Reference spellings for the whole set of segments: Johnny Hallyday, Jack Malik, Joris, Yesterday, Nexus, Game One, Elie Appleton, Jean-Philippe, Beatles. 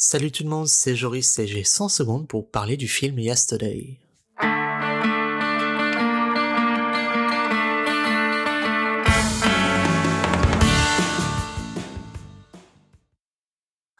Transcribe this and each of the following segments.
Salut tout le monde, c'est Joris et j'ai 100 secondes pour parler du film Yesterday.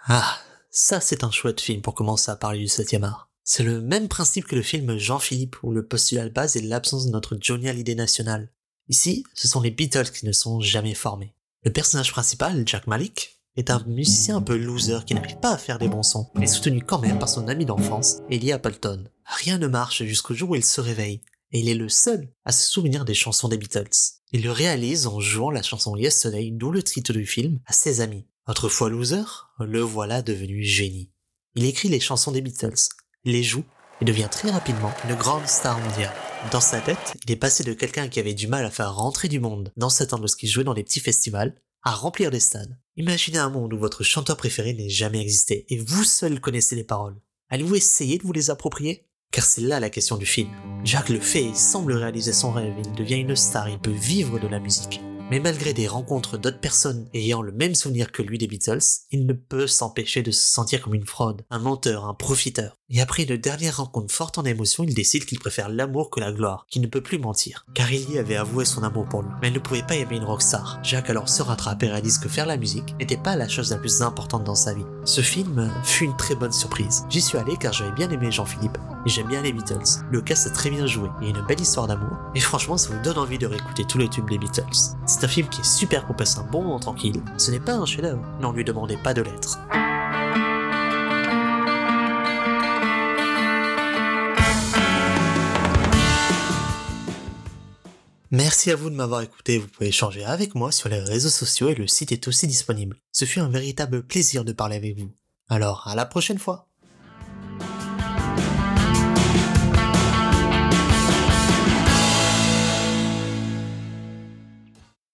Ah, ça c'est un chouette film pour commencer à parler du 7e art. C'est le même principe que le film Jean-Philippe où le postulat de base est l'absence de notre Johnny Hallyday national. Ici, ce sont les Beatles qui ne sont jamais formés. Le personnage principal, Jack Malik, est un musicien un peu loser qui n'arrive pas à faire des bons sons, mais soutenu quand même par son ami d'enfance, Elie Appleton. Rien ne marche jusqu'au jour où il se réveille, et il est le seul à se souvenir des chansons des Beatles. Il le réalise en jouant la chanson Yesterday, d'où le titre du film, à ses amis. Autrefois loser, le voilà devenu génie. Il écrit les chansons des Beatles, les joue et devient très rapidement une grande star mondiale. Dans sa tête, il est passé de quelqu'un qui avait du mal à faire rentrer du monde dans sa tente lorsqu'il jouait dans les petits festivals, à remplir des stades. Imaginez un monde où votre chanteur préféré n'ait jamais existé et vous seul connaissez les paroles. Allez-vous essayer de vous les approprier ? Car c'est là la question du film. Jack le fait et semble réaliser son rêve, il devient une star, il peut vivre de la musique. Mais malgré des rencontres d'autres personnes ayant le même souvenir que lui des Beatles, il ne peut s'empêcher de se sentir comme une fraude, un menteur, un profiteur. Et après une dernière rencontre forte en émotion, il décide qu'il préfère l'amour que la gloire, qu'il ne peut plus mentir. Car il y avait avoué son amour pour lui, mais elle ne pouvait pas aimer une rockstar. Jack alors se rattrape et réalise que faire la musique n'était pas la chose la plus importante dans sa vie. Ce film fut une très bonne surprise. J'y suis allé car j'avais bien aimé Jean-Philippe, et j'aime bien les Beatles. Le cast est très bien joué, et une belle histoire d'amour, et franchement ça vous donne envie de réécouter tous les tubes des Beatles. C'est un film qui est super pour passer un bon moment tranquille. Ce n'est pas un chef-d'œuvre, n'en lui demandez pas de l'être. Merci à vous de m'avoir écouté, vous pouvez échanger avec moi sur les réseaux sociaux et le site est aussi disponible. Ce fut un véritable plaisir de parler avec vous. Alors, à la prochaine fois!